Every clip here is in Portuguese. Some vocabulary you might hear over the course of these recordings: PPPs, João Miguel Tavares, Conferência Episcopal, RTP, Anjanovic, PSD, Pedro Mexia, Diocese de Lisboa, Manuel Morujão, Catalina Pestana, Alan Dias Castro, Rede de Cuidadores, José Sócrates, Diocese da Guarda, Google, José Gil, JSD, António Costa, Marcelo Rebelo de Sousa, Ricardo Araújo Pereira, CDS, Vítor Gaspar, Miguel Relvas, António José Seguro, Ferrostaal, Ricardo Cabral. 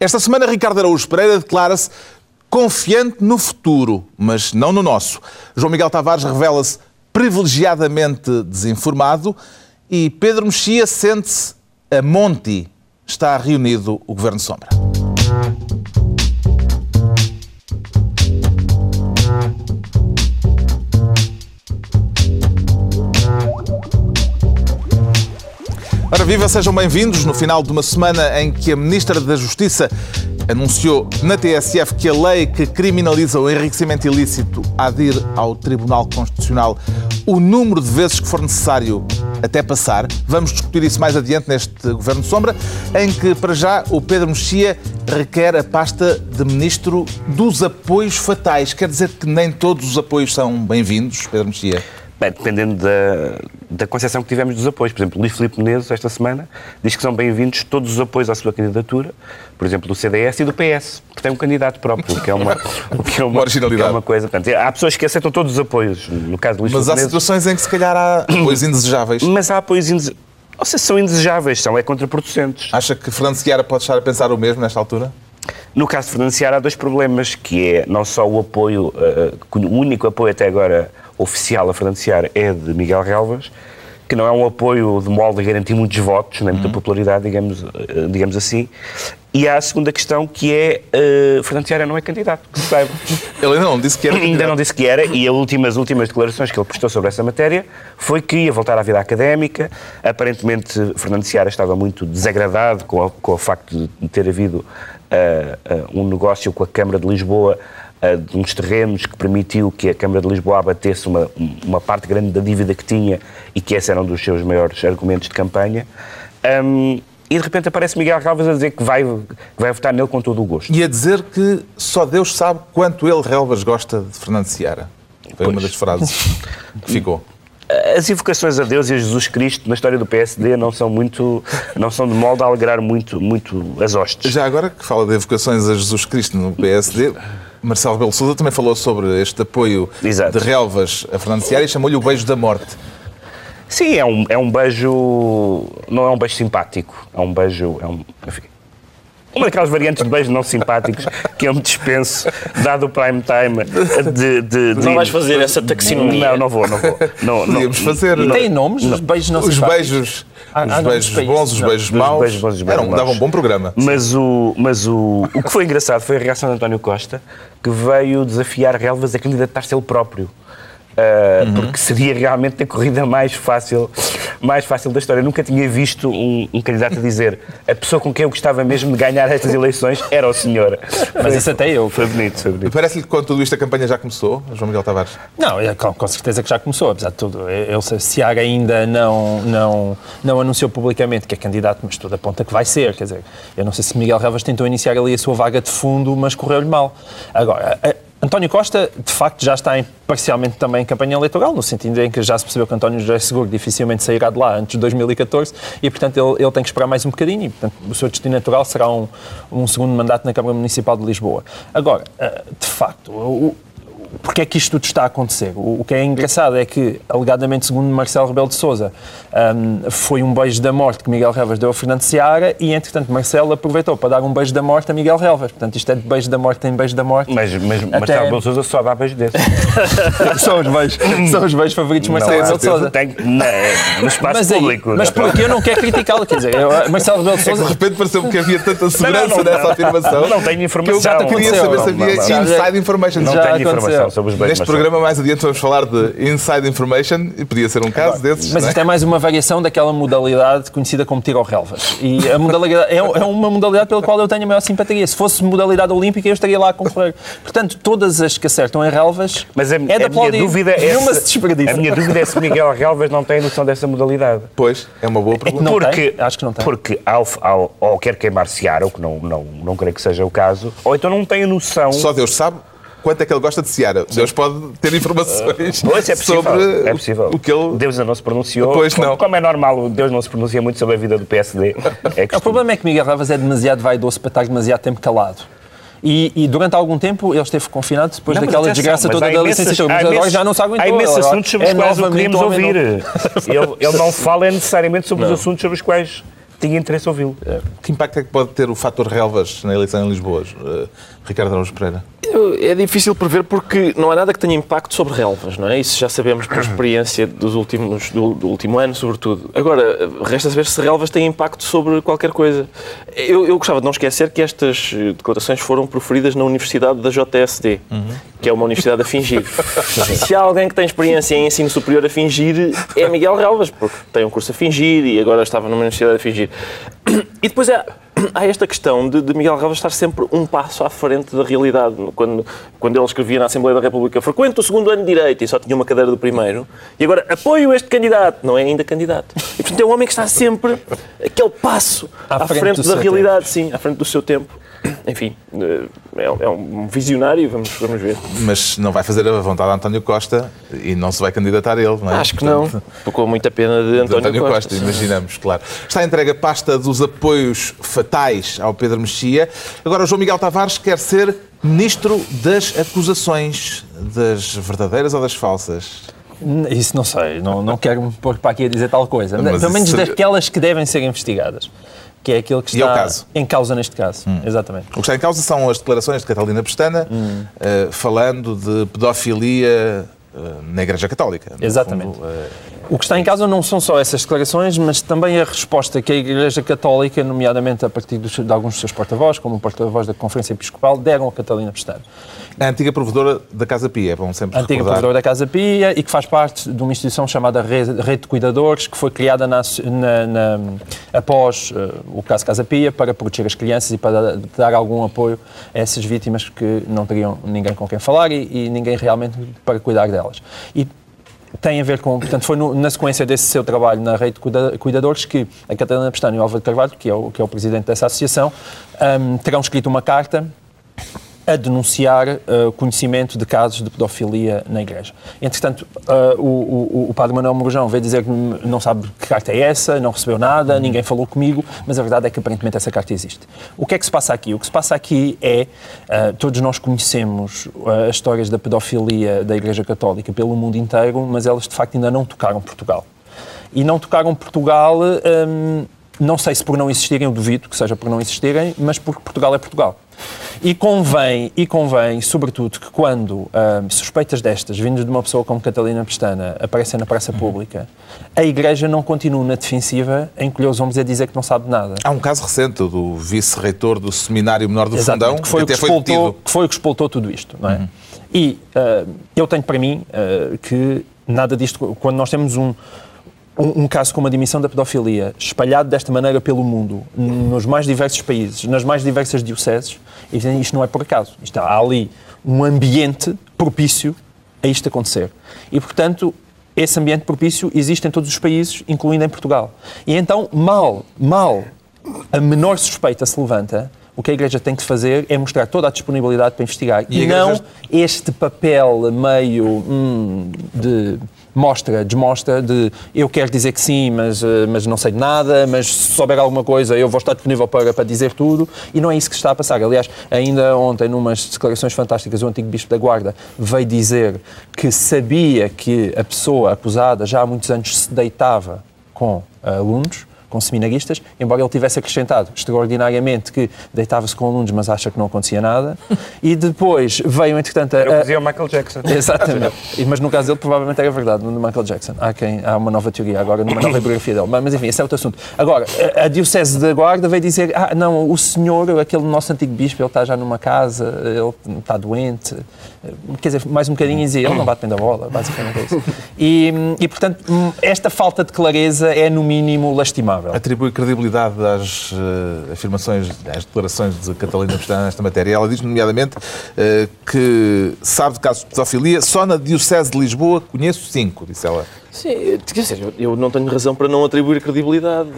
Esta semana, Ricardo Araújo Pereira declara-se confiante no futuro, mas não no nosso. João Miguel Tavares revela-se privilegiadamente desinformado e Pedro Mexia sente-se a Monti. Está reunido o Governo Sombra. Ora viva, sejam bem-vindos. No final de uma semana em que a Ministra da Justiça anunciou na TSF que a lei que criminaliza o enriquecimento ilícito há de ir ao Tribunal Constitucional o número de vezes que for necessário até passar. Vamos discutir isso mais adiante neste Governo Sombra, em que, para já, o Pedro Mexia requer a pasta de Ministro dos Apoios Fatais. Quer dizer que nem todos os apoios são bem-vindos, Pedro Mexia? Bem, dependendo da concepção que tivemos dos apoios. Por exemplo, Luís Filipe Menezes, esta semana, diz que são bem-vindos todos os apoios à sua candidatura, por exemplo, do CDS e do PS, porque tem um candidato próprio, o que é uma originalidade. Que é uma coisa. Portanto, há pessoas que aceitam todos os apoios, no caso do Luís Filipe Menezes. Mas há situações em que, se calhar, há apoios indesejáveis. Mas há apoios indesejáveis. Ou seja, são indesejáveis, são contraproducentes. Acha que Fernando Seara pode estar a pensar o mesmo nesta altura? No caso de Fernando Seara, há dois problemas, que é não só o apoio, o único apoio até agora oficial a Fernando Seara é de Miguel Relvas, que não é um apoio de molde a garantir muitos votos, nem muita popularidade, digamos assim. E há a segunda questão, que é Fernando Seara não é candidato, que se saiba. Ele ainda não disse que era. Ainda não disse que era, e as últimas declarações que ele prestou sobre essa matéria foi que ia voltar à vida académica. Aparentemente, Fernando Seara estava muito desagradado com o facto de ter havido um negócio com a Câmara de Lisboa, de uns terrenos que permitiu que a Câmara de Lisboa abatesse uma parte grande da dívida que tinha, e que esse era um dos seus maiores argumentos de campanha. E de repente aparece Miguel Relvas a dizer que vai votar nele com todo o gosto. E a dizer que só Deus sabe quanto ele, Relvas, gosta de Fernando Seara. Foi uma das frases que ficou. As invocações a Deus e a Jesus Cristo na história do PSD não são de molde a alegrar muito as hostes. Já agora que fala de invocações a Jesus Cristo no PSD, Marcelo Rebelo de Sousa também falou sobre este apoio de Relvas a Fernando Seara e chamou-lhe o beijo da morte. Sim, é um beijo, não é um beijo simpático, enfim, uma daquelas variantes de beijos não simpáticos que eu me dispenso, dado o prime time Não vais fazer essa taxonomia? Não vou. Podíamos fazer... E tem nomes, os beijos não simpáticos? Os beijos bons, os beijos maus, dava um bom programa. Mas o que foi engraçado foi a reação de António Costa, que veio desafiar Relvas a candidatar-se ele próprio. Porque seria realmente a corrida mais fácil da história. Eu nunca tinha visto um candidato a dizer a pessoa com quem eu gostava mesmo de ganhar estas eleições era o senhor. Mas isso até eu. Foi bonito. Parece-lhe que, com tudo isto, a campanha já começou, João Miguel Tavares? Não, com certeza que já começou, apesar de tudo. Seara ainda não anunciou publicamente que é candidato, mas tudo aponta que vai ser. Quer dizer, eu não sei se Miguel Relvas tentou iniciar ali a sua vaga de fundo, mas correu-lhe mal. Agora... António Costa, de facto, já está parcialmente também em campanha eleitoral, no sentido em que já se percebeu que António José Seguro dificilmente sairá de lá antes de 2014 e, portanto, ele tem que esperar mais um bocadinho e, portanto, o seu destino natural será um segundo mandato na Câmara Municipal de Lisboa. Agora, de facto, porque é que isto tudo está a acontecer? O que é engraçado é que, alegadamente, segundo Marcelo Rebelo de Sousa, foi um beijo da morte que Miguel Relvas deu a Fernando Seara e, entretanto, Marcelo aproveitou para dar um beijo da morte a Miguel Relvas. Portanto, isto é de beijo da morte em beijo da morte. Mas até... Marcelo Rebelo de Sousa só dá beijo desse. São os beijos favoritos de Marcelo Rebelo de Sousa. No espaço público. Mas porque eu não quero criticá-lo, quer dizer, Marcelo Rebelo de Sousa... É que de repente pareceu-me que havia tanta segurança nessa afirmação. Não tenho informação. Já queria saber se havia inside information. Não tenho informação. Neste programa, mais adiante, vamos falar de inside information, e podia ser um caso desses. Mas isto é mais uma variação daquela modalidade conhecida como tiro ao relvas. E a modalidade é uma modalidade pela qual eu tenho a maior simpatia. Se fosse modalidade olímpica, eu estaria lá a concorrer. Portanto, todas as que acertam em relvas, mas é de aplaudir. Nenhuma se desperdiça. A minha dúvida é se Miguel Relvas não tem noção dessa modalidade. Pois, é uma boa pergunta. Acho que não tem. Porque ou quer queimar-se-ar, ou que não creio que seja o caso, ou então não tem a noção... Só Deus sabe... Quanto é que ele gosta de Seara? Deus pode ter informações sobre o que ele... Deus não se pronunciou. Pois não. Como é normal, Deus não se pronuncia muito sobre a vida do PSD. O problema é que Miguel Relvas é demasiado vaidoso para estar demasiado tempo calado. E durante algum tempo ele esteve confinado depois daquela desgraça toda da licenciatura. Mas agora já não se aguentou. Há imensos assuntos sobre os quais não queríamos ouvir. Ele não fala necessariamente sobre os assuntos sobre os quais... tinha interesse ouvi-lo. Que impacto é que pode ter o fator Relvas na eleição em Lisboa, Ricardo Araújo Pereira? É difícil prever porque não há nada que tenha impacto sobre Relvas, não é? Isso já sabemos por experiência do último ano, sobretudo. Agora, resta saber se Relvas tem impacto sobre qualquer coisa. Eu gostava de não esquecer que estas declarações foram proferidas na Universidade da JSD, que é uma universidade a fingir. Se há alguém que tem experiência em ensino superior a fingir, é Miguel Relvas, porque tem um curso a fingir e agora estava numa universidade a fingir. E depois há esta questão de Miguel Relvas estar sempre um passo à frente da realidade. Quando ele escrevia na Assembleia da República, frequento o segundo ano de Direito e só tinha uma cadeira do primeiro, e agora apoio este candidato, não é ainda candidato. E, portanto, é um homem que está sempre aquele passo à frente da realidade, sim, à frente do seu tempo. Enfim, é um visionário, vamos ver. Mas não vai fazer a vontade de António Costa e não se vai candidatar ele, não é? Acho que portanto, não. Tocou muita pena de António Costa. Imaginamos, claro. Está entregue a pasta dos apoios fatais ao Pedro Mexia. Agora o João Miguel Tavares quer ser ministro das acusações, das verdadeiras ou das falsas? Isso não sei, não quero me pôr para aqui a dizer tal coisa. Mas pelo menos daquelas que devem ser investigadas. Que é aquele que está em causa neste caso. Exatamente. O que está em causa são as declarações de Catalina Pestana falando de pedofilia na Igreja Católica. Exatamente. Fundo, o que está em causa não são só essas declarações, mas também a resposta que a Igreja Católica, nomeadamente a partir de alguns dos seus porta-vozes, como o porta-voz da Conferência Episcopal, deram a Catalina Pestana. A antiga provedora da Casa Pia, vamos sempre recordar. Antiga provedora da Casa Pia e que faz parte de uma instituição chamada Rede de Cuidadores, que foi criada após o caso Casa Pia para proteger as crianças e para dar algum apoio a essas vítimas que não teriam ninguém com quem falar e ninguém realmente para cuidar delas. E tem a ver com, portanto, foi na sequência desse seu trabalho na Rede de Cuidadores que a Catalina Pestana e o Álvaro Carvalho, que é o presidente dessa associação, terão escrito uma carta a denunciar conhecimento de casos de pedofilia na Igreja. Entretanto, o Padre Manuel Morujão veio dizer que não sabe que carta é essa, não recebeu nada, ninguém falou comigo, mas a verdade é que aparentemente essa carta existe. O que é que se passa aqui? O que se passa aqui é, todos nós conhecemos as histórias da pedofilia da Igreja Católica pelo mundo inteiro, mas elas de facto ainda não tocaram Portugal. E não tocaram Portugal, não sei se por não existirem, eu duvido que seja por não existirem, mas porque Portugal é Portugal. E convém, sobretudo, que quando suspeitas destas, vindas de uma pessoa como Catalina Pestana, aparecem na praça pública, a Igreja não continua na defensiva a encolher os ombros e a dizer que não sabe nada. Há um caso recente do vice-reitor do Seminário Menor do Fundão, que foi o que expultou tudo isto. Não é? E eu tenho para mim que nada disto, quando nós temos um caso como a dimissão da pedofilia, espalhado desta maneira pelo mundo, nos mais diversos países, nas mais diversas dioceses, isto não é por acaso. Há ali um ambiente propício a isto acontecer. E, portanto, esse ambiente propício existe em todos os países, incluindo em Portugal. E então, mal a menor suspeita se levanta, o que a Igreja tem que fazer é mostrar toda a disponibilidade para investigar. E não este papel meio de mostra, desmostra, de eu quero dizer que sim, mas não sei de nada, mas se souber alguma coisa eu vou estar disponível para dizer tudo, e não é isso que está a passar. Aliás, ainda ontem, numas declarações fantásticas, o antigo Bispo da Guarda veio dizer que sabia que a pessoa acusada já há muitos anos se deitava com alunos, com seminaristas, embora ele tivesse acrescentado extraordinariamente que deitava-se com alunos, mas acha que não acontecia nada. E depois veio, entretanto... Era o que dizia o Michael Jackson. Exatamente. Mas no caso dele, provavelmente era verdade, no Michael Jackson. Há uma nova teoria agora, numa nova biografia dele. Mas enfim, esse é outro assunto. Agora, a Diocese da Guarda veio dizer, não, o senhor, aquele nosso antigo bispo, ele está já numa casa, ele está doente. Quer dizer, mais um bocadinho e dizia, ele não bate bem da bola, basicamente é isso. E portanto, esta falta de clareza é, no mínimo, lastimável. Atribui credibilidade às afirmações, às declarações de Catalina Pestana nesta matéria. Ela diz, nomeadamente, que sabe de casos de pedofilia, só na Diocese de Lisboa conheço 5, disse ela. Sim, quer dizer, eu não tenho razão para não atribuir credibilidade.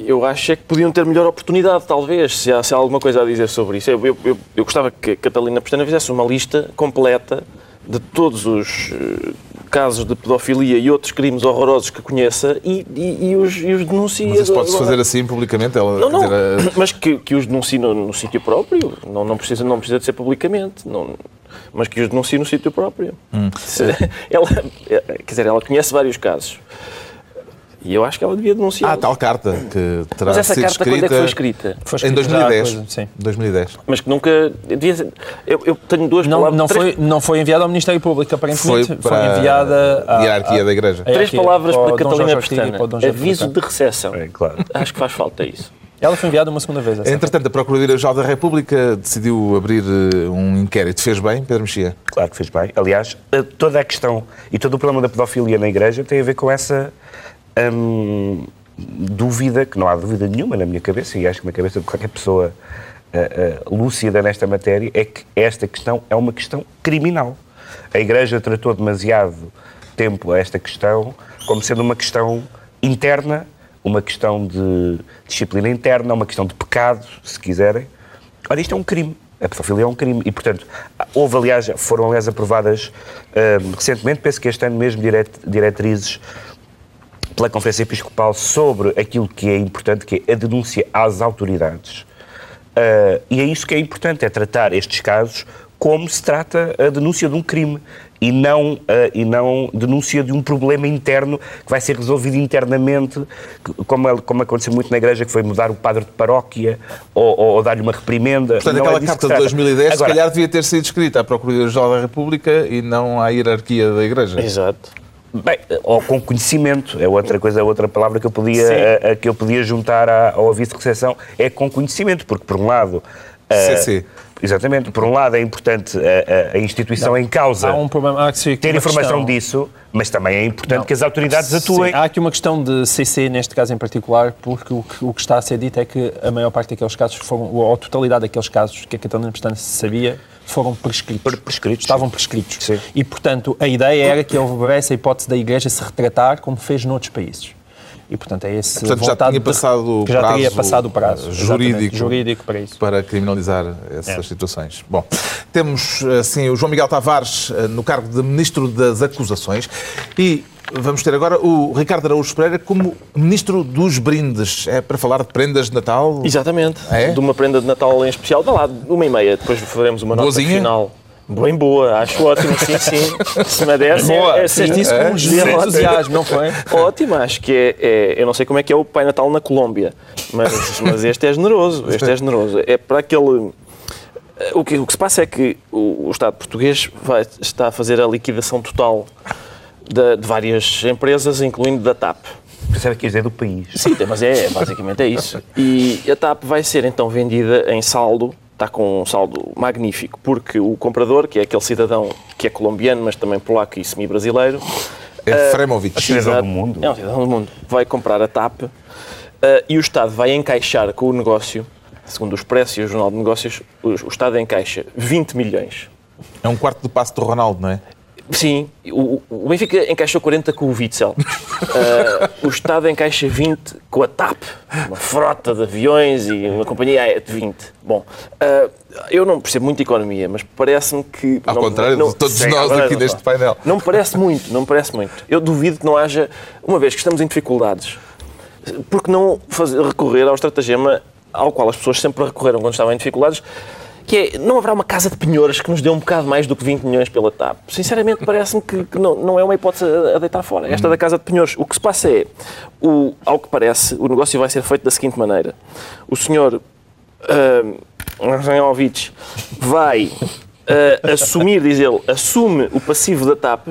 Eu acho é que podiam ter melhor oportunidade, talvez, se há alguma coisa a dizer sobre isso. Eu gostava que a Catalina Pestana fizesse uma lista completa de todos os casos de pedofilia e outros crimes horrorosos que conheça e os denuncie. Mas isso pode-se fazer assim publicamente? Ela, não, dizer, mas que os denuncie no sítio próprio. Não precisa de ser publicamente. Não, mas que os denuncie no sítio próprio. Ela conhece vários casos. E eu acho que ela devia denunciar. Há tal carta que terá sido escrita... Mas essa carta quando é que foi escrita? Foi escrita em 2010. Coisa, sim. 2010. Mas que nunca... Eu tenho duas palavras... Não foi enviada ao Ministério Público, aparentemente. Foi enviada à hierarquia da Igreja. Três palavras para Catalina Pestana. Aviso de receção. É, claro. Acho que faz falta isso. Ela foi enviada uma segunda vez. Entretanto, a Procuradoria-Geral da República decidiu abrir um inquérito. Fez bem, Pedro Mexia? Claro que fez bem. Aliás, toda a questão e todo o problema da pedofilia na Igreja tem a ver com essa... dúvida, que não há dúvida nenhuma na minha cabeça, e acho que na cabeça de qualquer pessoa lúcida nesta matéria, é que esta questão é uma questão criminal. A Igreja tratou demasiado tempo a esta questão como sendo uma questão interna, uma questão de disciplina interna, uma questão de pecado, se quiserem. Ora, isto é um crime. A pedofilia é um crime e, portanto, foram aliás aprovadas recentemente, penso que este ano mesmo, diretrizes pela Conferência Episcopal sobre aquilo que é importante, que é a denúncia às autoridades. E é isso que é importante, é tratar estes casos como se trata a denúncia de um crime e não denúncia de um problema interno que vai ser resolvido internamente, como aconteceu muito na Igreja, que foi mudar o padre de paróquia ou dar-lhe uma reprimenda. Portanto, aquela carta de 2010, agora, se calhar devia ter sido escrita à Procuradoria-Geral da República e não à hierarquia da Igreja. Exato. Bem, ou com conhecimento, é outra coisa, outra palavra que eu podia, que eu podia juntar ao aviso de receção, é com conhecimento, porque por um lado... Sim. Exatamente, por um lado é importante a instituição em causa ter informação disso, mas também é importante que as autoridades atuem. Sim. Há aqui uma questão de CC, neste caso em particular, porque o que está a ser dito é que a maior parte daqueles casos, ou a totalidade daqueles casos que a Catalina Pestana sabia, foram prescritos. Estavam prescritos. Sim. E, portanto, a ideia era que houvesse a hipótese da Igreja se retratar como fez noutros países. E, portanto, é esse vontade já tinha passado que já teria passado o prazo jurídico para isso, para criminalizar essas situações. Bom, temos, assim, o João Miguel Tavares no cargo de Ministro das Acusações e vamos ter agora o Ricardo Araújo Pereira como Ministro dos Brindes. É para falar de prendas de Natal? Exatamente. É? De uma prenda de Natal em especial. Dá lá 1:30, depois faremos uma nota final. Bem boa, acho ótimo, sim. Se me desse, isso com um entusiasmo, não foi? Ótimo, acho que eu não sei como é que é o Pai Natal na Colômbia, mas este é generoso, É para aquele... O que se passa é que o Estado português está a fazer a liquidação total de várias empresas, incluindo da TAP. Percebe que isto é do país. Sim, mas basicamente é isso. E a TAP vai ser então vendida em saldo. Está com um saldo magnífico, porque o comprador, que é aquele cidadão que é colombiano, mas também polaco e semi-brasileiro... É Fremovic, cidadão do mundo. É um cidadão do mundo. Vai comprar a TAP e o Estado vai encaixar com o negócio, segundo o Expresso e o Jornal de Negócios, o Estado encaixa 20 milhões. É um quarto do passe do Ronaldo, não é? Sim. O Benfica encaixou 40 com o Witzel. O Estado encaixa 20 com a TAP. Uma frota de aviões e uma companhia de 20. Bom, eu não percebo muito de economia, mas parece-me que... Ao contrário de todos nós aqui neste painel. Não me parece muito, Eu duvido que não haja, uma vez que estamos em dificuldades, porque não recorrer ao estratagema ao qual as pessoas sempre recorreram quando estavam em dificuldades, que é, não haverá uma casa de penhores que nos dê um bocado mais do que 20 milhões pela TAP. Sinceramente, parece-me que não é uma hipótese a deitar fora. Esta da casa de penhores. O que se passa é, ao que parece, o negócio vai ser feito da seguinte maneira. O senhor Anjanovic vai assumir, diz ele, assume o passivo da TAP,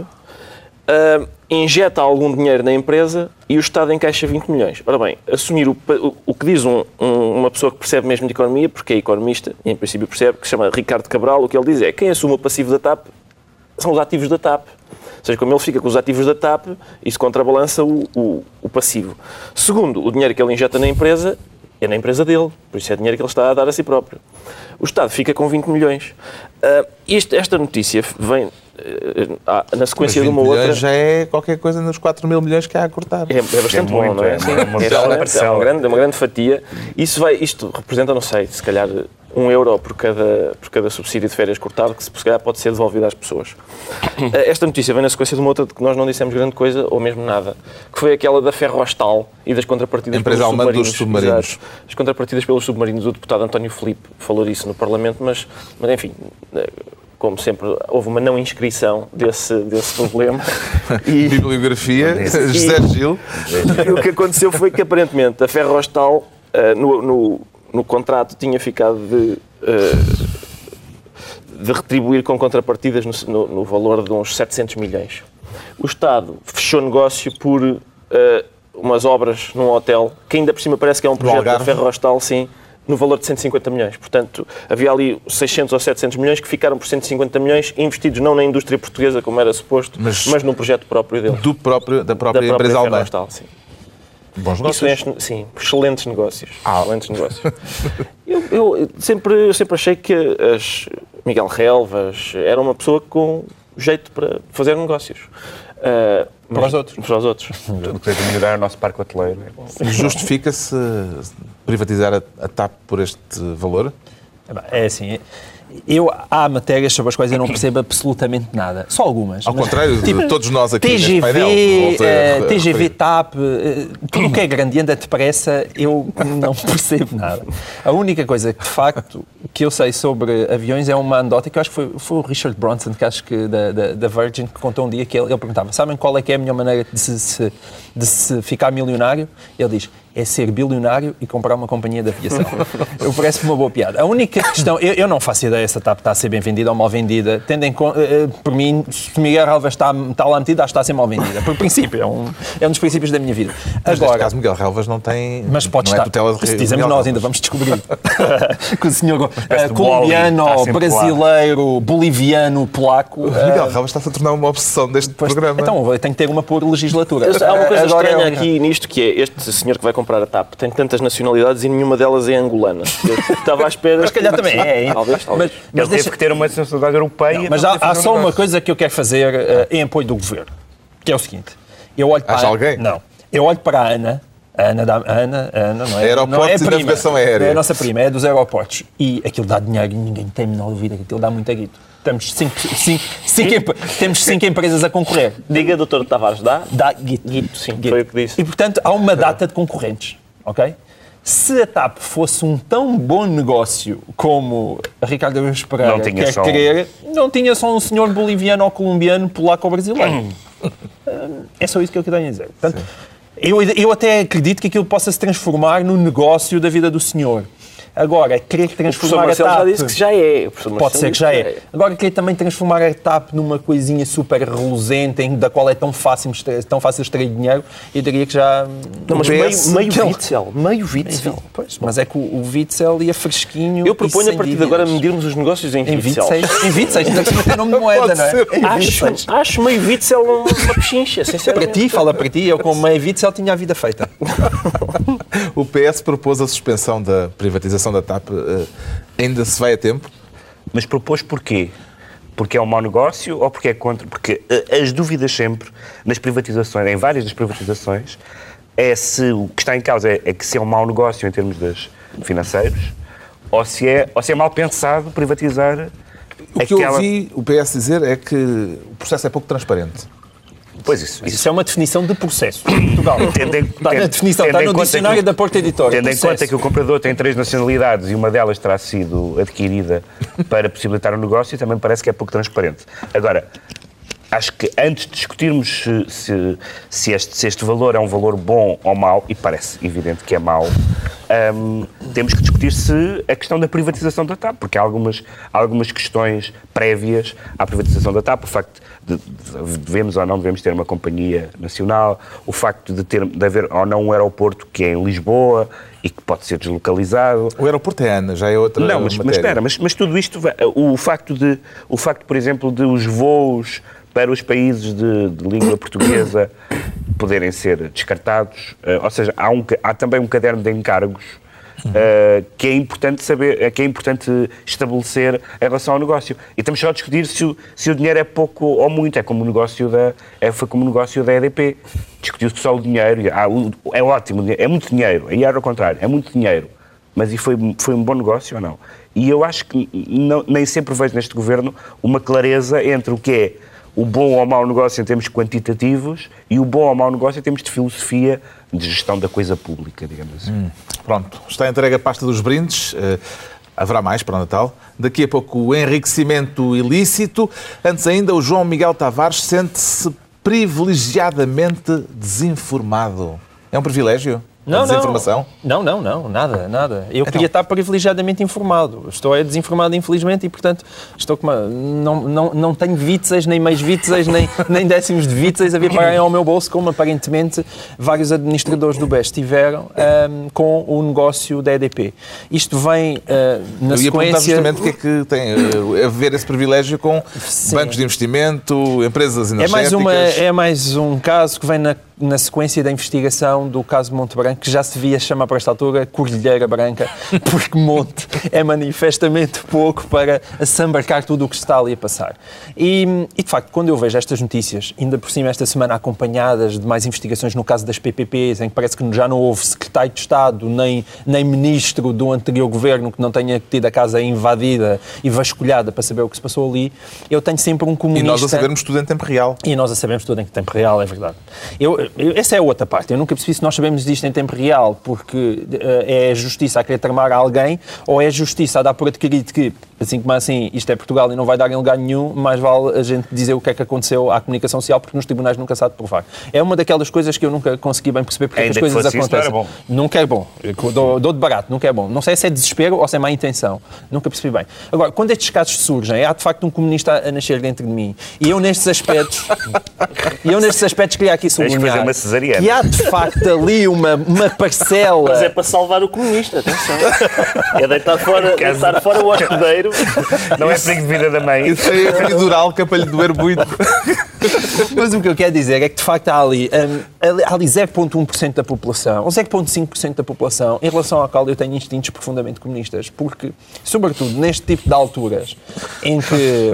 injeta algum dinheiro na empresa e o Estado encaixa 20 milhões. Ora bem, assumir o que diz uma pessoa que percebe mesmo de economia, porque é economista, e em princípio percebe, que se chama Ricardo Cabral, o que ele diz é que quem assume o passivo da TAP são os ativos da TAP. Ou seja, como ele fica com os ativos da TAP, isso contrabalança o passivo. Segundo, o dinheiro que ele injeta na empresa é na empresa dele, por isso é dinheiro que ele está a dar a si próprio. O Estado fica com 20 milhões. Esta notícia vem... na sequência de uma outra... já é qualquer coisa nos 4 mil milhões que há a cortar. É bastante bom, não é? É uma grande fatia. Isto representa, não sei, se calhar €1 por cada subsídio de férias cortado, que se calhar pode ser devolvido às pessoas. Esta notícia vem na sequência de uma outra de que nós não dissemos grande coisa, ou mesmo nada, que foi aquela da Ferrostaal e das contrapartidas pelos submarinos. As contrapartidas pelos submarinos, o deputado António Filipe falou disso no Parlamento, mas enfim... como sempre, houve uma não inscrição desse problema. Bibliografia, José Gil. E o que aconteceu foi que, aparentemente, a Ferrostaal, no contrato, tinha ficado de retribuir com contrapartidas no valor de uns 700 milhões. O Estado fechou negócio por umas obras num hotel, que ainda por cima parece que é um projeto da Ferrostaal, sim, no valor de 150 milhões. Portanto, havia ali 600 ou 700 milhões que ficaram por 150 milhões, investidos não na indústria portuguesa, como era suposto, mas num projeto próprio dele. Da própria empresa aldeia. Sim. Bons negócios? Sim, excelentes negócios. Excelentes negócios. Eu sempre achei que Miguel Relvas era uma pessoa com jeito para fazer negócios. Para os outros. Tudo que seja melhorar o nosso parque hoteleiro. Justifica-se privatizar a TAP por este valor? É assim, há matérias sobre as quais eu não percebo absolutamente nada. Só algumas. Ao contrário de todos nós aqui neste painel. TGV, TAP, tudo o que é grande e anda depressa, eu não percebo nada. A única coisa que, de facto, que eu sei sobre aviões é uma anedota que eu acho que foi o Richard Branson, que acho que da Virgin, que contou um dia que ele perguntava: sabem qual é que é a melhor maneira de se ficar milionário? Ele diz: é ser bilionário e comprar uma companhia de aviação. Eu parece-me uma boa piada. A única questão, eu não faço ideia se a TAP está a ser bem vendida ou mal vendida, tendo em conta, por mim, se Miguel Relvas está lá metido, acho que está a ser mal vendida. Por princípio, é um dos princípios da minha vida. Mas agora, neste caso, Miguel Relvas não tem... Mas pode estar. Se dizemos nós, ainda vamos descobrir que o senhor colombiano, brasileiro, boliviano, polaco... Miguel Relvas está-se a tornar uma obsessão deste programa. Então, eu tenho que ter uma por legislatura. Há uma coisa estranha aqui nisto, que é este senhor que vai comprar a TAP tem tantas nacionalidades e nenhuma delas é angolana. Eu estava à espera... Mas calhar também é. Talvez. Mas ele teve que ter uma nacionalidade europeia. Não, mas há só uma coisa que eu quero fazer em apoio do governo, que é o seguinte. Eu olho para alguém? Não. Eu olho para a Ana. Ana, não é? Aeroportos, não é e prima, navegação aérea. É a nossa prima, é dos aeroportos. E aquilo dá dinheiro e ninguém tem a menor dúvida que aquilo dá muito aguito. Temos cinco empresas a concorrer. Diga, doutor Tavares, dá? Dá guito, sim. Foi o que disse. E, portanto, há uma data de concorrentes, ok? Se a TAP fosse um tão bom negócio como a Ricardo Araújo Pereira quer querer, não tinha só um senhor boliviano ou colombiano, polaco ou brasileiro. É só isso que eu tenho a dizer. Portanto, eu até acredito que aquilo possa se transformar no negócio da vida do senhor. Agora, querer transformar a TAP... Pode ser que já é. Agora, querer também transformar a TAP numa coisinha super reluzente, da qual é tão fácil extrair dinheiro, eu diria que já... Não, mas meio Witzel. Pois, mas é que o Witzel ia fresquinho... Eu proponho, a partir de agora, medirmos os negócios em Witzel. Em Witzel, é nome de moeda, não é? Acho meio Witzel uma pechincha, sinceramente. Para ti, eu com meio Witzel tinha a vida feita. O PS propôs a suspensão da privatização da TAP, ainda se vai a tempo? Mas propôs porquê? Porque é um mau negócio ou porque é contra? Porque as dúvidas sempre nas privatizações, em várias das privatizações, é se o que está em causa é que se é um mau negócio em termos financeiros ou se é mal pensado privatizar. O que eu ouvi o PS dizer é que o processo é pouco transparente. Pois isso é uma definição de processo. Portugal. Está no dicionário da Porta Editora. Tendo em conta que o comprador tem 3 nacionalidades e uma delas terá sido adquirida para possibilitar o negócio, também parece que é pouco transparente. Agora, acho que antes de discutirmos se este valor é um valor bom ou mau, e parece evidente que é mau, temos que discutir se a questão da privatização da TAP, porque há algumas questões prévias à privatização da TAP, o facto de devemos ou não devemos ter uma companhia nacional, o facto de haver ou não um aeroporto que é em Lisboa e que pode ser deslocalizado. O aeroporto é Ana, já é outra matéria. Não, mas espera, tudo isto, o facto, por exemplo, de os voos para os países de língua portuguesa poderem ser descartados, ou seja, há também um caderno de encargos que é importante saber, que é importante estabelecer em relação ao negócio. E estamos só a discutir se o dinheiro é pouco ou muito, foi como o negócio da EDP. Discutiu-se só o dinheiro, é ótimo, é muito dinheiro, aí era ao contrário, é muito dinheiro, mas e foi um bom negócio ou não? E eu acho que nem sempre vejo neste governo uma clareza entre o que é o bom ou mau negócio em termos quantitativos e o bom ou mau negócio em termos de filosofia de gestão da coisa pública, digamos assim. Pronto, está entregue a pasta dos brindes. Haverá mais para o Natal. Daqui a pouco o enriquecimento ilícito. Antes ainda, o João Miguel Tavares sente-se privilegiadamente desinformado. É um privilégio? Não, desinformação? Não, nada. Eu então queria estar privilegiadamente informado. Estou desinformado, infelizmente, e, portanto, estou com uma... não tenho vítices, nem mais vítices, nem décimos de vítices a vir parar ao meu bolso, como aparentemente vários administradores do BES tiveram com o negócio da EDP. Isto vem na sequência... Eu ia perguntar justamente o que é que tem a ver esse privilégio com bancos de investimento, empresas energéticas... É mais um caso que vem na sequência da investigação do caso Monte Branco, que já se via chamar para esta altura Cordilheira Branca, porque Monte é manifestamente pouco para assambarcar tudo o que está ali a passar. E de facto, quando eu vejo estas notícias, ainda por cima esta semana acompanhadas de mais investigações no caso das PPPs, em que parece que já não houve secretário de Estado, nem ministro do anterior governo que não tenha tido a casa invadida e vasculhada para saber o que se passou ali, eu tenho sempre um comunista... E nós a sabermos tudo em tempo real. É verdade. Essa é a outra parte. Eu nunca percebi se nós sabemos disto em tempo real, porque é a justiça a querer tramar a alguém, ou é a justiça a dar por adquirido que, assim como assim, isto é Portugal e não vai dar em lugar nenhum, mais vale a gente dizer o que é que aconteceu à comunicação social, porque nos tribunais nunca se há de provar. É uma daquelas coisas que eu nunca consegui bem perceber porque as coisas acontecem. Nunca é bom. Dou de barato, nunca é bom. Não sei se é desespero ou se é má intenção. Nunca percebi bem. Agora, quando estes casos surgem, há de facto um comunista a nascer dentro de mim. E eu, nestes aspectos, queria aqui sublinhar. Fazer uma cesariana. E há de facto ali uma parcela. Mas é para salvar o comunista, atenção. É deitar fora o hospedeiro. Não é perigo de vida da mãe. Isso é epidural que é para lhe doer muito. Mas o que eu quero dizer é que de facto há ali 0,1% da população, ou 0,5% da população, em relação ao qual eu tenho instintos profundamente comunistas, porque, sobretudo, neste tipo de alturas em que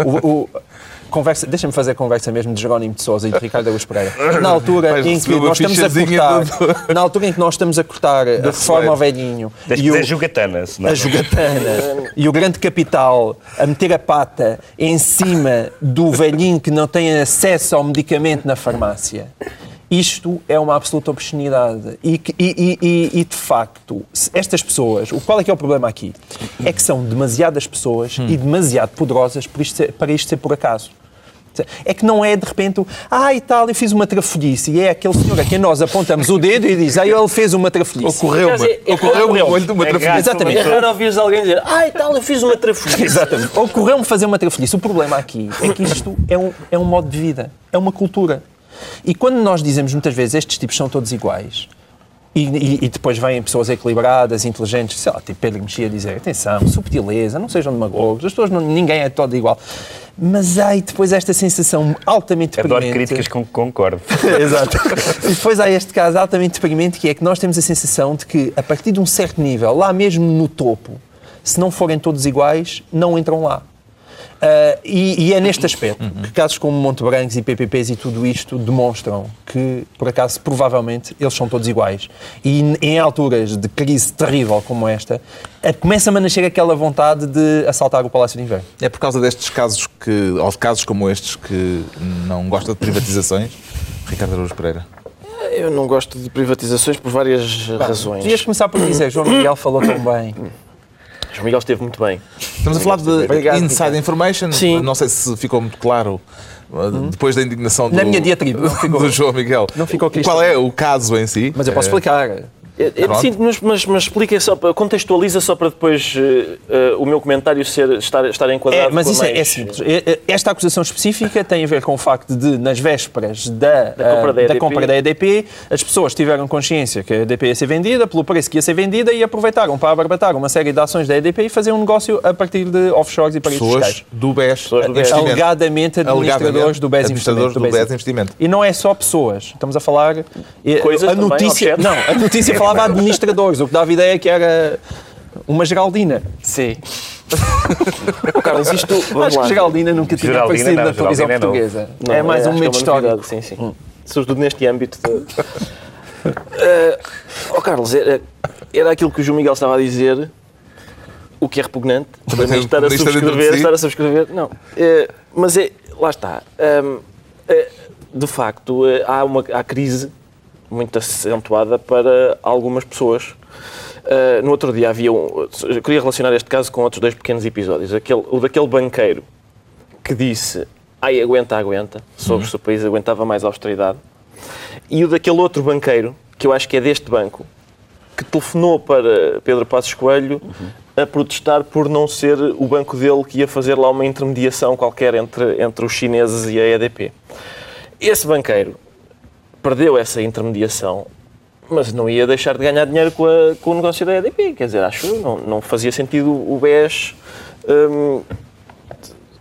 deixa-me fazer a conversa mesmo de Jerónimo de Sousa e de Ricardo Araújo Pereira. Na altura em que nós estamos a cortar... Na altura em que nós estamos a cortar a reforma ao velhinho... A jogatana. E o grande capital a meter a pata em cima do velhinho que não tem acesso ao medicamento na farmácia. Isto é uma absoluta obscenidade. E de facto, estas pessoas... Qual é que é o problema aqui? É que são demasiadas pessoas e demasiado poderosas para isto ser por acaso. É que não é de repente, eu fiz uma trafolhice, e é aquele senhor a quem nós apontamos o dedo e diz, ele fez uma trafolhice. Ocorreu-me uma trafolhice. Exatamente. É raro ouvires alguém dizer, eu fiz uma trafolhice. Exatamente. Ocorreu-me fazer uma trafolhice. O problema aqui é que isto é um modo de vida, é uma cultura. E quando nós dizemos muitas vezes, estes tipos são todos iguais, e depois vêm pessoas equilibradas, inteligentes, tipo Pedro Mexia dizer, atenção, subtileza, não sejam demagogos, as pessoas ninguém é todo igual. Mas há depois esta sensação altamente deprimente... Adoro críticas com que concordo. Exato. E depois há este caso altamente deprimente, que é que nós temos a sensação de que, a partir de um certo nível, lá mesmo no topo, se não forem todos iguais, não entram lá. E é neste aspecto que casos como Monte Brancos e PPPs e tudo isto demonstram que, por acaso, provavelmente, eles são todos iguais. E em alturas de crise terrível como esta, começa-me a nascer aquela vontade de assaltar o Palácio de Inverno. É por causa destes casos ou de casos como estes, que não gosta de privatizações? Ricardo Araújo Pereira. Eu não gosto de privatizações por várias razões. Devias começar por dizer, João Miguel falou tão bem... João Miguel esteve muito bem. Estamos a falar de inside information. Sim. Não sei se ficou muito claro depois da indignação do... Na minha diatriba do João Miguel. Não ficou Cristo. Qual é o caso em si? Mas eu posso explicar. Sim, mas explica só, contextualiza só para depois o meu comentário estar enquadrado. Mas isso é simples. Esta acusação específica tem a ver com o facto de, nas vésperas da compra da EDP, as pessoas tiveram consciência que a EDP ia ser vendida, pelo preço que ia ser vendida, e aproveitaram para abarbatar uma série de ações da EDP e fazer um negócio a partir de offshores e paraísos fiscais. Pessoas do BES. Alegadamente administradores do BES Investimento. E não é só pessoas. Estamos a falar... Coisas a notícia, também, não, a notícia falava administradores, o que dava a ideia que era uma Geraldina. Sim. Carlos, isto... Acho que Geraldina nunca tinha aparecido na televisão portuguesa. Não, é mais um momento histórico. Sim. Sobretudo neste âmbito. Carlos, era aquilo que o João Miguel estava a dizer, o que é repugnante. Também estar a subscrever. Não. Mas lá está. De facto, há crise muito acentuada para algumas pessoas No outro dia havia um... Eu queria relacionar este caso com outros dois pequenos episódios. O daquele banqueiro que disse, ai, aguenta, sobre se o país aguentava mais austeridade. E o daquele outro banqueiro, que eu acho que é deste banco, que telefonou para Pedro Passos Coelho a protestar por não ser o banco dele que ia fazer lá uma intermediação qualquer entre os chineses e a EDP. Esse banqueiro perdeu essa intermediação, mas não ia deixar de ganhar dinheiro com o negócio da EDP. Quer dizer, acho que não fazia sentido o BES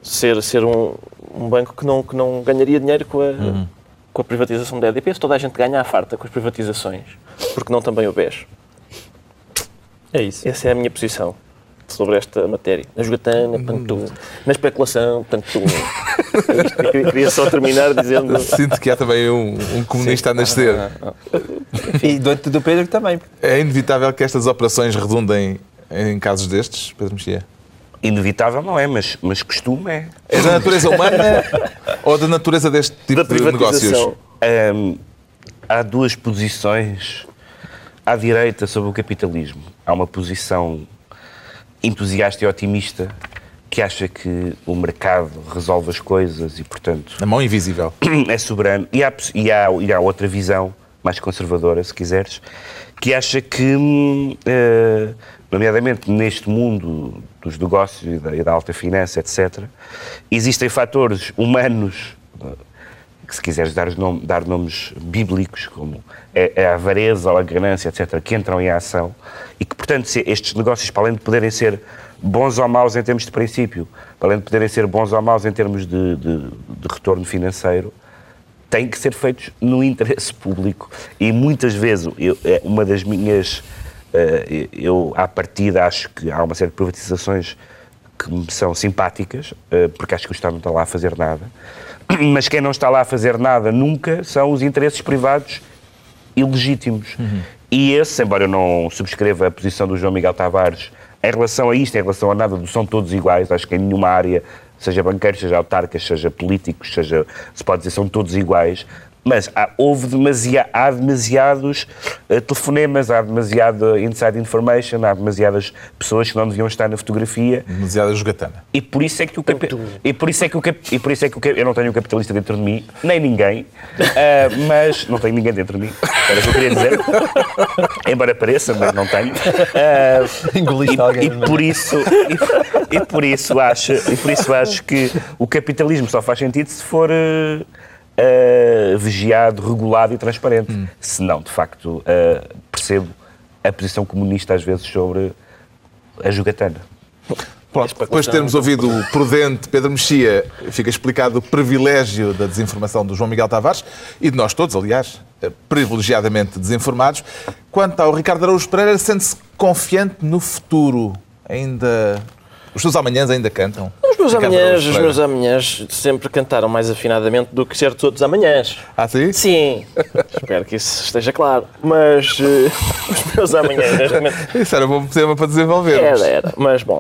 ser um banco que não ganharia dinheiro com a privatização da EDP. Se toda a gente ganha à farta com as privatizações, porque não também o BES? É isso. Essa é a minha posição sobre esta matéria. Na jogatana, pantufa. Na especulação, pantufa. Queria só terminar dizendo... Sinto que há também um comunista a nascer. Não. E do Pedro também. É inevitável que estas operações redundem em casos destes, Pedro Mexia? Inevitável não é, mas costume é. É da natureza humana ou da natureza deste tipo de negócios? Há duas posições à direita sobre o capitalismo. Há uma posição entusiasta e otimista que acha que o mercado resolve as coisas e, portanto... A mão invisível. É soberano. E há outra visão, mais conservadora, se quiseres, que acha que, nomeadamente neste mundo dos negócios e da alta finança, etc., existem fatores humanos... que se quiseres dar nomes bíblicos, como a avareza, a ganância, etc., que entram em ação e que, portanto, estes negócios, para além de poderem ser bons ou maus em termos de princípio, para além de poderem ser bons ou maus em termos de retorno financeiro, têm que ser feitos no interesse público. E muitas vezes, uma das minhas... Eu, à partida, acho que há uma série de privatizações que me são simpáticas, porque acho que o Estado não está lá a fazer nada. Mas quem não está lá a fazer nada nunca são os interesses privados ilegítimos. E esse, embora eu não subscreva a posição do João Miguel Tavares, em relação a isto, em relação a nada, são todos iguais. Acho que em nenhuma área, seja banqueiros, seja autarcas, seja políticos, seja, se pode dizer, são todos iguais. Mas há demasiados telefonemas, há demasiada inside information, há demasiadas pessoas que não deviam estar na fotografia. Demasiada jogatana. E por isso é que eu não tenho um capitalista dentro de mim, nem ninguém, mas não tenho ninguém dentro de mim, era o que eu queria dizer. Embora pareça, mas não tenho. Engoliste alguém. E por isso acho que o capitalismo só faz sentido se for... vigiado, regulado e transparente. Se não, de facto, percebo a posição comunista às vezes sobre a jogatana. Pronto, depois de termos ouvido o prudente Pedro Mexia, fica explicado o privilégio da desinformação do João Miguel Tavares e de nós todos, aliás, privilegiadamente desinformados. Quanto ao Ricardo Araújo Pereira, sente-se confiante no futuro? Os seus amanhãs ainda cantam? Os meus amanhãs sempre cantaram mais afinadamente do que certos outros amanhãs. Ah, sim? Sim. Espero que isso esteja claro. Mas os meus amanhãs, neste momento... Isso era um bom tema para desenvolver. Era.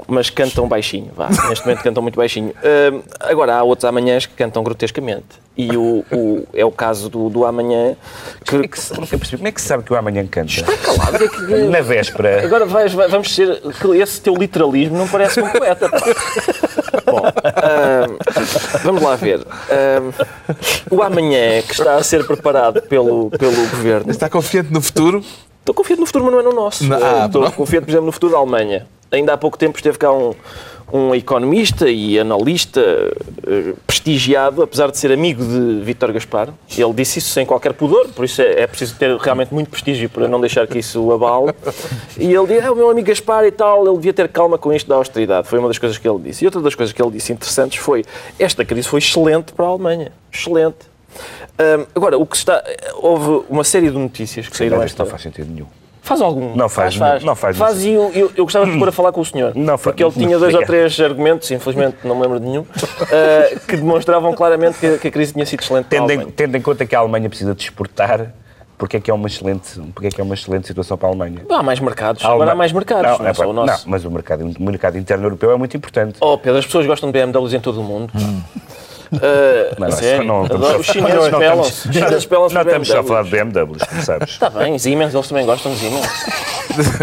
Mas cantam baixinho, vá. Neste momento cantam muito baixinho. Agora, há outros amanhãs que cantam grotescamente. E é o caso do amanhã... Como é que se sabe que o amanhã canta? Está calado. Na véspera. Agora vamos ser... Esse teu literalismo não parece um poeta, pá. Bom, vamos lá ver. O amanhã que está a ser preparado pelo governo... Está confiante no futuro? Estou confiante no futuro, mas não é no nosso. Estou confiante, por exemplo, no futuro da Alemanha. Ainda há pouco tempo esteve cá um economista e analista prestigiado, apesar de ser amigo de Vítor Gaspar. Ele disse isso sem qualquer pudor, por isso é preciso ter realmente muito prestígio para não deixar que isso o abale. E ele disse, o meu amigo Gaspar e tal, ele devia ter calma com isto da austeridade. Foi uma das coisas que ele disse. E outra das coisas que ele disse interessantes foi, esta crise foi excelente para a Alemanha. Excelente. Agora, houve uma série de notícias que saíram esta... Não faz sentido nenhum. Faz algum. Não faz. E eu gostava de pôr a falar com o senhor, porque ele tinha dois ou três argumentos, infelizmente não me lembro de nenhum, que demonstravam claramente que a crise tinha sido excelente para a Alemanha. Tendo em conta que a Alemanha precisa de exportar, porque é que é uma excelente situação para a Alemanha? Há mais mercados. Agora há mais mercados, não é só o nosso. Não, mas o mercado interno europeu é muito importante. Oh Pedro, as pessoas gostam de BMWs em todo o mundo. Os chineses pelam-se. Não estamos a falar de BMWs, como sabes. Está bem, Siemens, eles também gostam de Siemens.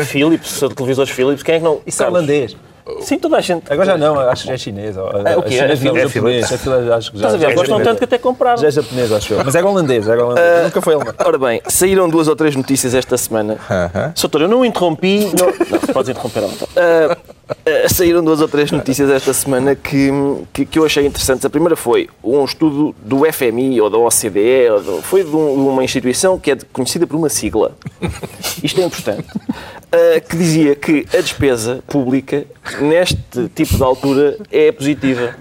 Philips, televisores Philips, quem é que não... Isso é holandês. Sim, toda a gente... Agora já não, acho que já é chinês. O que é? Japonês. Acho que já é. Gostam tanto que até compraram. Já é japonês, acho eu. Mas é holandês, nunca foi alemão. Ora bem, saíram 2 ou 3 notícias esta semana. Soutor, eu não interrompi... Não, podes interromper. Saíram 2 ou 3 notícias esta semana que eu achei interessantes. A primeira foi um estudo do FMI ou da OCDE, foi de uma instituição que é conhecida por uma sigla. Isto é importante. Que dizia que a despesa pública, neste tipo de altura, é positiva.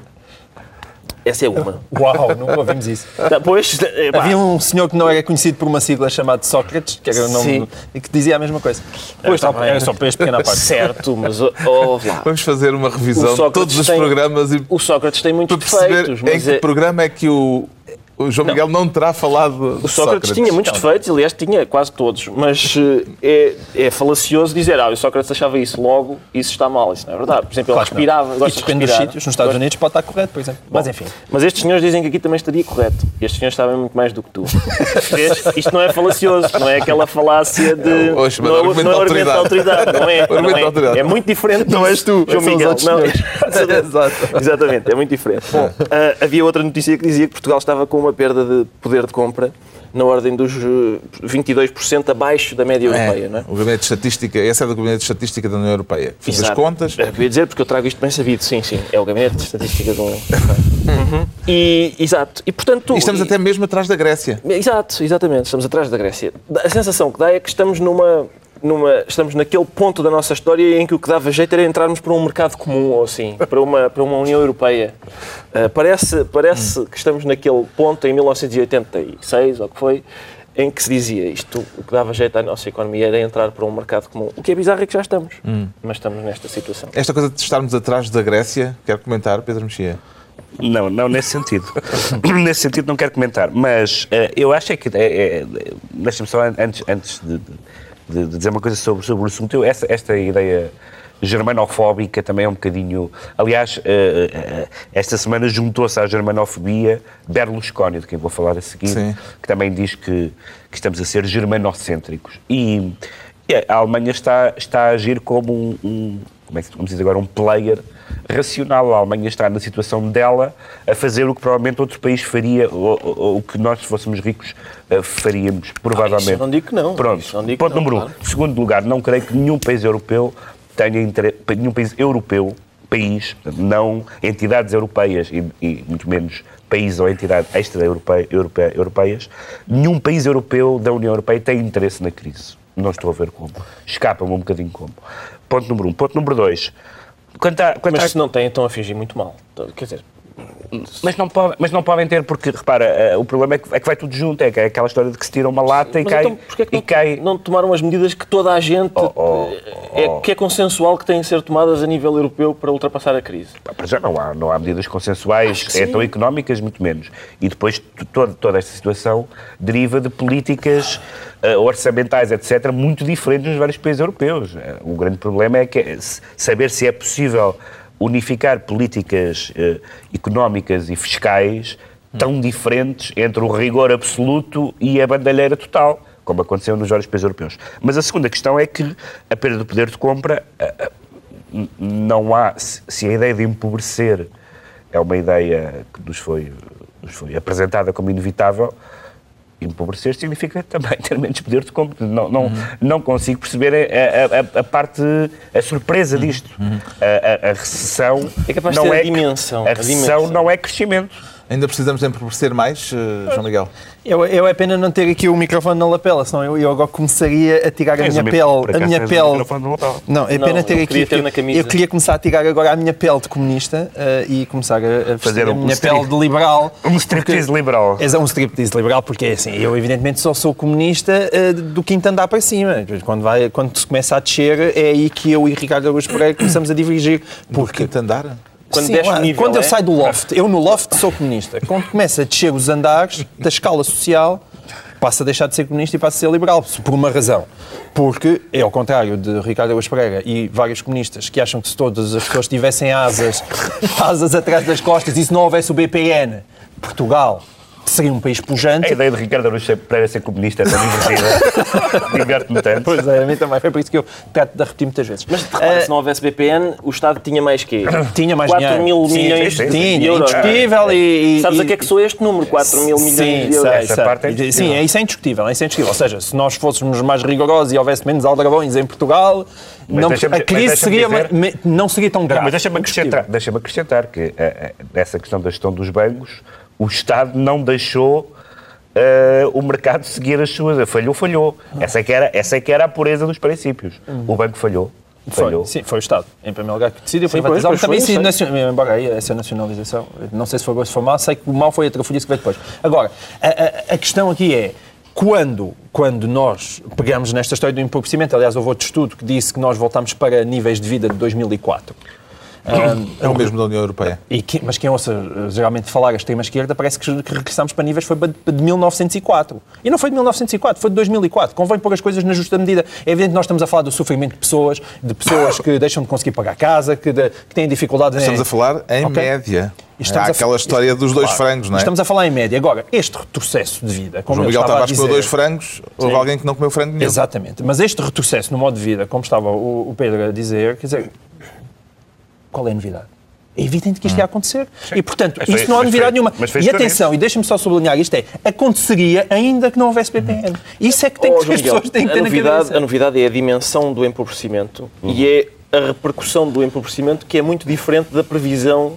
Essa é uma. Uau, nunca ouvimos isso. Pois, havia um senhor que não era conhecido por uma sigla chamado Sócrates, que era o nome, e que dizia a mesma coisa. Pois, era só para este pequeno à parte. Certo, mas ouve lá. Vamos fazer uma revisão de todos os programas. E o Sócrates tem muitos defeitos. Mas em que programa é que o João Miguel não terá falado de o Sócrates? Tinha muitos defeitos, aliás, tinha quase todos, mas é falacioso dizer, o Sócrates achava isso, logo, isso está mal, isso não é verdade. Por exemplo, ele respirava, gosta de respirar. Depende dos sítios, nos Estados Unidos pode estar correto, por exemplo. Bom, mas enfim. Mas estes senhores dizem que aqui também estaria correto. Estes senhores sabem muito mais do que tu. Isto não é falacioso, não é aquela falácia de... Oxe, não é o argumento da autoridade. Não é muito diferente. Não és tu, João Miguel. Exatamente, é muito diferente. Bom, havia outra notícia que dizia que Portugal estava com uma perda de poder de compra na ordem dos 22% abaixo da média europeia, não é? O Gabinete de Estatística, essa é do Gabinete de Estatística da União Europeia. Fiz as contas. Eu ia dizer, porque eu trago isto bem sabido, sim. É o Gabinete de Estatística da União Europeia. Exato. E, portanto, estamos até mesmo atrás da Grécia. Exato, exatamente. Estamos atrás da Grécia. A sensação que dá é que estamos estamos naquele ponto da nossa história em que o que dava jeito era entrarmos para um mercado comum, ou assim, para uma União Europeia. Parece que estamos naquele ponto em 1986, ou o que foi, em que se dizia isto, o que dava jeito à nossa economia era entrar para um mercado comum. O que é bizarro é que já estamos, mas estamos nesta situação. Esta coisa de estarmos atrás da Grécia, quer comentar, Pedro Mexia? Não, nesse sentido. Nesse sentido não quero comentar, mas eu acho que... Deixa-me só, antes de dizer uma coisa sobre o assunto, esta ideia germanofóbica também é um bocadinho... Aliás, esta semana juntou-se à germanofobia Berlusconi, de quem vou falar a seguir, sim, que também diz que estamos a ser germanocêntricos. E a Alemanha está a agir como como é que vamos dizer agora, um player racional. A Alemanha está na situação dela a fazer o que provavelmente outro país faria, ou o que nós, se fôssemos ricos, faríamos, provavelmente. Isso não digo que não. Pronto, ponto número 1. Claro. Segundo lugar, não creio que nenhum país europeu tenha interesse, não entidades europeias e muito menos países ou entidades extra-europeias, nenhum país europeu da União Europeia tem interesse na crise. Não estou a ver como. Escapa-me um bocadinho como. Ponto número 1. Ponto número 2. Mas se não têm, estão a fingir muito mal. Quer dizer... Mas não podem ter, porque, repara, o problema é que vai tudo junto. É aquela história de que se tira uma lata e cai... não tomaram as medidas que toda a gente... que é consensual que têm de ser tomadas a nível europeu para ultrapassar a crise? Para já não há medidas consensuais, tão económicas, muito menos. E depois toda esta situação deriva de políticas orçamentais, etc., muito diferentes nos vários países europeus. O grande problema é saber se é possível unificar políticas económicas e fiscais tão diferentes entre o rigor absoluto e a bandalheira total, como aconteceu nos vários países europeus. Mas a segunda questão é que a perda do poder de compra, não há... Se a ideia de empobrecer é uma ideia que nos foi apresentada como inevitável, empobrecer significa também ter menos poder de compra. Não consigo perceber a parte, a surpresa disto. A recessão é capaz de ter dimensão. A recessão não é crescimento. Ainda precisamos de empobrecer mais, João Miguel? Eu é pena não ter aqui o microfone na lapela, senão eu agora começaria a tirar a minha pele. Não, é pena ter aqui. Eu queria começar a tirar agora a minha pele de comunista e começar a fazer a minha pele de liberal. Um striptease liberal. És um striptease liberal, porque é assim, eu evidentemente só sou comunista do quinto andar para cima. Quando se começa a descer, é aí que eu e Ricardo Araújo Pereira começamos a divergir. Porque quinto andar? Quando eu saio do loft, eu no loft sou comunista. Quando começa a descer os andares da escala social, passa a deixar de ser comunista e passa a ser liberal, por uma razão. Porque é ao contrário de Ricardo Araújo Pereira e vários comunistas que acham que se todas as pessoas tivessem asas atrás das costas e se não houvesse o BPN, Portugal seria um país pujante. A ideia de Ricardo Araújo Pereira ser comunista é tão divertida. Diverto-me tanto. Pois é, a mim também. Foi por isso que eu trato de repetir muitas vezes. Mas repara, se não houvesse BPN, o Estado tinha mais quê? Tinha mais 4 mil milhões de euros. Indiscutível. E sabes a que é que sou este número? 4 mil milhões de euros. Essa parte é indiscutível. Sim, isso é indiscutível. Ou seja, se nós fôssemos mais rigorosos e houvesse menos aldrabões em Portugal, a crise seria, não seria tão grave. Mas deixa-me acrescentar que essa questão da gestão dos bancos, o Estado não deixou o mercado seguir as suas. Falhou. Essa é que era a pureza dos princípios. O banco falhou. Foi o Estado, em primeiro lugar, que decidiu privatizar. Também, embora aí essa nacionalização, não sei se foi gosto ou mal, sei que o mal foi a trafolhice que veio depois. Agora, a questão aqui é, quando nós pegamos nesta história do empobrecimento, aliás, houve outro estudo que disse que nós voltámos para níveis de vida de 2004. É o mesmo da União Europeia. Mas quem ouça geralmente falar a extrema-esquerda parece que regressamos para níveis foi de 1904. E não foi de 1904, foi de 2004. Convém pôr as coisas na justa medida. É evidente que nós estamos a falar do sofrimento de pessoas que deixam de conseguir pagar a casa, que têm dificuldades... Estamos a falar em média. Há aquela história dos dois frangos, não é? Estamos a falar em média. Agora, este retrocesso de vida... Como João Miguel Tavares comeu 2 frangos, houve alguém que não comeu frango nenhum. Exatamente. Mas este retrocesso no modo de vida, como estava o Pedro a dizer, quer dizer... Qual é a novidade? É evidente que isto ia acontecer. Sim. E, portanto, isso não há novidade nenhuma. E atenção, e deixa-me só sublinhar, isto é, aconteceria ainda que não houvesse BPN. Isso é que tem que as pessoas têm que ter na cabeça. A novidade é a dimensão do empobrecimento e é a repercussão do empobrecimento, que é muito diferente da previsão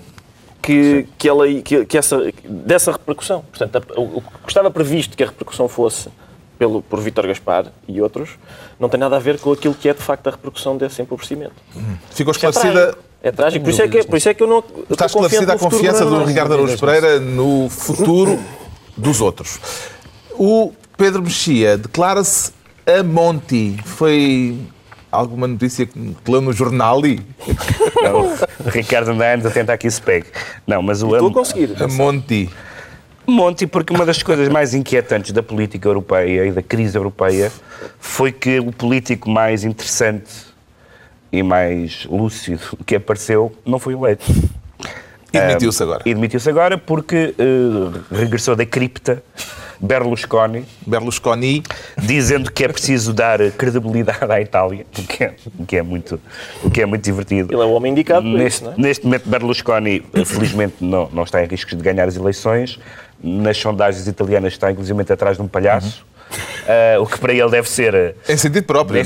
dessa repercussão. Portanto, o que estava previsto que a repercussão fosse por Vítor Gaspar e outros, não tem nada a ver com aquilo que é, de facto, a repercussão desse empobrecimento. Ficou esclarecida... É trágico, por isso é que eu não... Está esclarecida a confiança do Ricardo Araújo Pereira no futuro dos outros. O Pedro Mexia declara-se a Monti. Foi alguma notícia que leu no jornal e... O Ricardo anda anos a tentar que isso pegue. Não, mas o a Monti. Monti, porque uma das coisas mais inquietantes da política europeia e da crise europeia foi que o político mais interessante e mais lúcido que apareceu, não foi eleito. E demitiu-se agora. E demitiu-se agora porque regressou da cripta Berlusconi, dizendo que é preciso dar credibilidade à Itália, o que é muito divertido. Ele é o homem indicado para isso, não é? Neste momento Berlusconi, felizmente, não está em riscos de ganhar as eleições. Nas sondagens italianas está, inclusive, atrás de um palhaço. O que para ele deve ser... Em sentido próprio,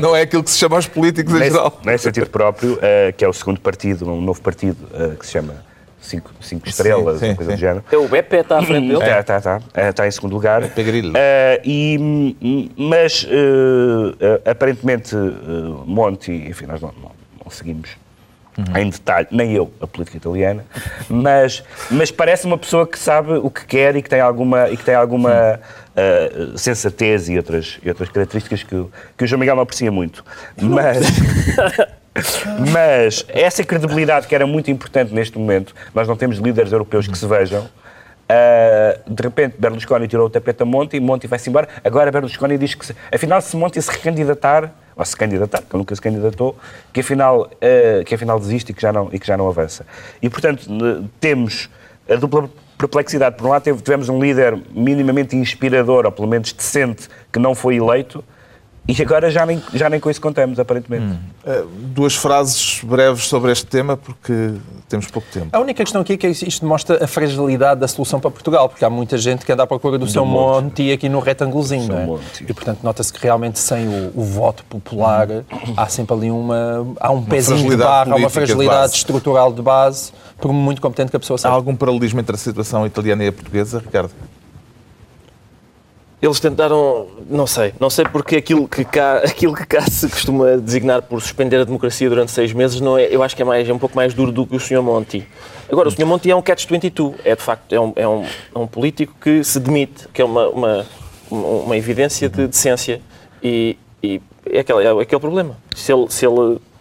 não é aquilo que se chama aos políticos em geral. Não é sentido próprio, que é o segundo partido, um novo partido que se chama 5 Estrelas, sim, uma coisa do género. O BEP está à frente dele. Está em segundo lugar. Aparentemente, Monti, enfim, nós não seguimos em detalhe, nem eu, a política italiana, mas parece uma pessoa que sabe o que quer e que tem alguma sensatez e outras características que o João Miguel não aprecia muito. Mas essa credibilidade que era muito importante neste momento, nós não temos líderes europeus que se vejam. De repente Berlusconi tirou o tapete a Monti vai-se embora. Agora Berlusconi diz que, afinal, se Monti se recandidatar, ou se candidatar, que nunca se candidatou, que afinal desiste e que já não avança. E, portanto, temos a dupla perplexidade. Por um lado, tivemos um líder minimamente inspirador, ou pelo menos decente, que não foi eleito, e agora já nem com isso contamos, aparentemente. Duas frases breves sobre este tema, porque temos pouco tempo. A única questão aqui é que isto mostra a fragilidade da solução para Portugal, porque há muita gente que anda à procura do seu Monti aqui no retângulozinho, não é? E, portanto, nota-se que realmente sem o voto popular há sempre ali um pezinho de barro, há uma fragilidade estrutural de base, por muito competente que a pessoa seja. Há algum paralelismo entre a situação italiana e a portuguesa, Ricardo? Eles tentaram, não sei porque aquilo que cá se costuma designar por suspender a democracia durante 6 meses, não é, eu acho que é um pouco mais duro do que o Sr. Monti. Agora, o Sr. Monti é um catch-22, é de facto, é um político que se demite, que é uma evidência de decência e é aquele problema. Se ele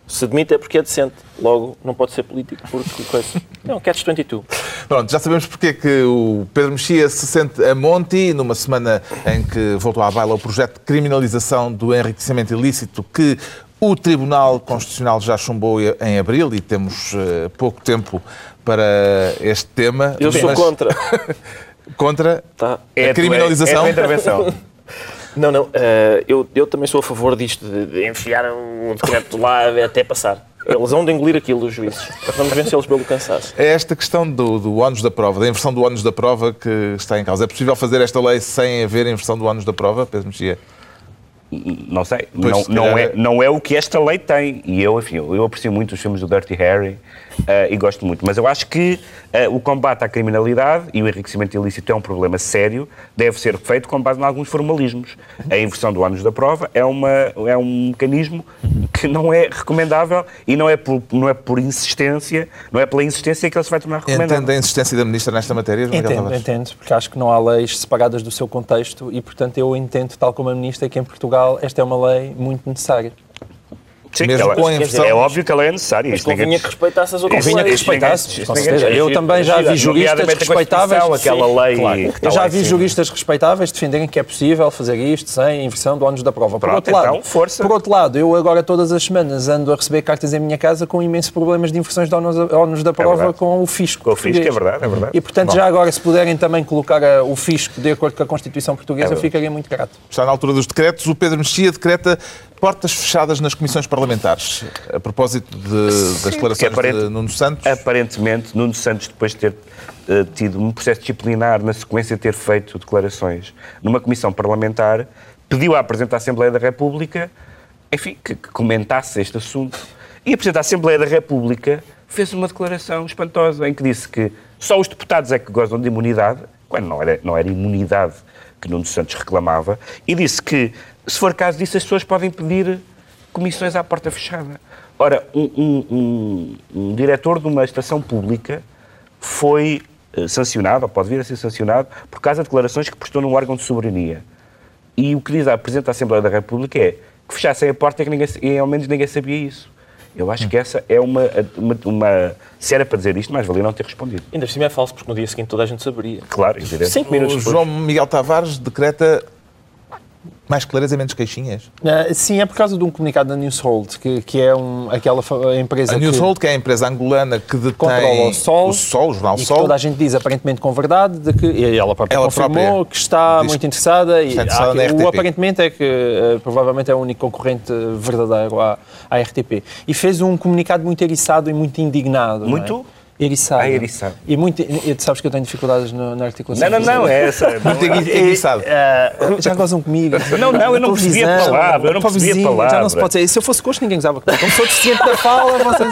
se demite é porque é decente, logo não pode ser político porque é um catch-22. Pronto, já sabemos porque é que o Pedro Mexia se sente a monte, numa semana em que voltou à baila o projeto de criminalização do enriquecimento ilícito que o Tribunal Constitucional já chumbou em abril e temos pouco tempo para este tema. Eu sou contra. Contra tá. A criminalização? É a intervenção. Não, não. Eu também sou a favor disto, de enfiar um decreto lá até passar. Eles vão de engolir aquilo, os juízes. Vamos vencê-los pelo cansaço. É esta questão do ónus da prova, da inversão do ónus da prova que está em causa. É possível fazer esta lei sem haver inversão do ónus da prova, Pedro Mexia? Não sei. Pois, não é o que esta lei tem. E eu, enfim, eu aprecio muito os filmes do Dirty Harry e gosto muito. Mas eu acho que o combate à criminalidade e o enriquecimento ilícito é um problema sério, deve ser feito com base em alguns formalismos. A inversão do ónus da prova é um mecanismo que não é recomendável e não é por insistência, não é pela insistência que ele se vai tornar recomendável. Entende a insistência da Ministra nesta matéria? Entendo, porque acho que não há leis separadas do seu contexto e, portanto, eu entendo, tal como a Ministra, que em Portugal esta é uma lei muito necessária. Sim, mesmo com a inversão, é óbvio que ela é necessária. Mas convinha que respeitasse as outras leis. Convinha que respeitasse, com certeza. Eu também já vi juristas respeitáveis. Aquela lei, claro, eu já vi juristas respeitáveis defenderem que é possível fazer isto sem inversão do ónus da prova. Por outro lado, eu agora todas as semanas ando a receber cartas em minha casa com imensos problemas de inversões do ónus da prova com o fisco. Com o fisco, é verdade. E, portanto, já agora, se puderem também colocar o fisco de acordo com a Constituição portuguesa, eu ficaria muito grato. Está na altura dos decretos. O Pedro Mexia decreta portas fechadas nas comissões parlamentares, a propósito das declarações de Nuno Santos. Aparentemente, Nuno Santos, depois de ter tido um processo disciplinar na sequência de ter feito declarações numa comissão parlamentar, pediu à Presidente da Assembleia da República, enfim, que comentasse este assunto. E a Presidente da Assembleia da República fez uma declaração espantosa em que disse que só os deputados é que gozam de imunidade, quando não era imunidade que Nuno Santos reclamava, e disse que, se for caso disso, as pessoas podem pedir comissões à porta fechada. Ora, um diretor de uma estação pública foi sancionado, ou pode vir a ser sancionado, por causa de declarações que prestou num órgão de soberania. E o que diz a Presidente da Assembleia da República é que fechassem a porta e ao menos ninguém sabia isso. Eu acho que essa é uma... Se era para dizer isto, mais valia não ter respondido. Ainda assim é falso, porque no dia seguinte toda a gente saberia. Claro, evidente. 5 minutos depois. João Miguel Tavares decreta... Mais claras e menos queixinhas? Sim, é por causa de um comunicado da Newshold, que é aquela empresa... A Newshold, que é a empresa angolana que detém... Controla o jornal Sol. Toda a gente diz, aparentemente com verdade, de que e ela própria confirmou que está muito interessada. O aparentemente é que provavelmente é o único concorrente verdadeiro à RTP. E fez um comunicado muito eriçado e muito indignado. Muito? Eriçado. Ah, eriçado. E muito, sabes que eu tenho dificuldades na articulação. Não, é essa. Muito eriçado. Já gozam comigo. Não, eu não percebi a palavra. Eu não percebi a palavra. Já não se pode dizer. Se eu fosse coxo, ninguém usava comigo. Como sou deficiente da fala, vocês...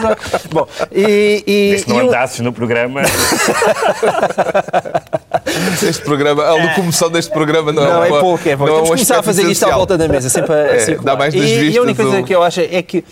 Bom, desde que não andasses no programa... Este programa, a locomoção deste programa não é pouco, é pouco. Temos que começar a fazer isto à volta da mesa, sempre a circular. Dá mais das vistas. E a única coisa que eu acho é que,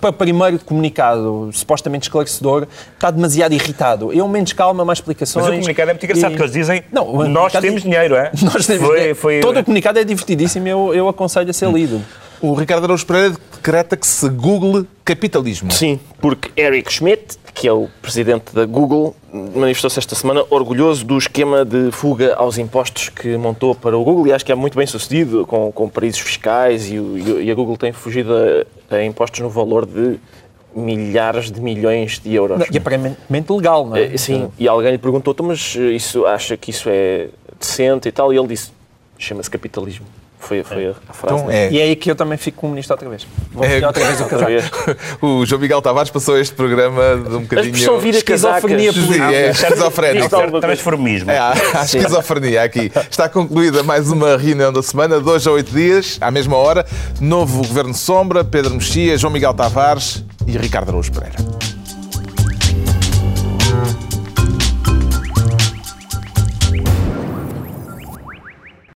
para o primeiro comunicado supostamente esclarecedor, está demasiado irritado. Eu menos calma, mais explicações. Mas o comunicado é muito engraçado, porque eles dizem, nós temos dinheiro, é? Nós temos dinheiro. Todo o comunicado é divertidíssimo, eu aconselho a ser lido. O Ricardo Araújo Pereira decreta que se google capitalismo. Sim, porque Eric Schmidt, que é o presidente da Google, manifestou-se esta semana orgulhoso do esquema de fuga aos impostos que montou para o Google e acho que é muito bem sucedido com paraísos fiscais e a Google tem fugido a impostos no valor de milhares de milhões de euros. E aparentemente legal, não é? Sim, e alguém lhe perguntou, mas isso, acha que isso é decente e tal? E ele disse, chama-se capitalismo. Foi a frase. Então, E é aí que eu também fico com o ministro outra vez. Vou ficar outra vez o casaco. O João Miguel Tavares passou este programa de um bocadinho... Esquizofrenia política. É esquizofrenia. Transformismo. A esquizofrenia aqui. Está concluída mais uma reunião da semana, 2 a 8 dias, à mesma hora. Novo Governo Sombra, Pedro Mexia, João Miguel Tavares e Ricardo Araújo Pereira.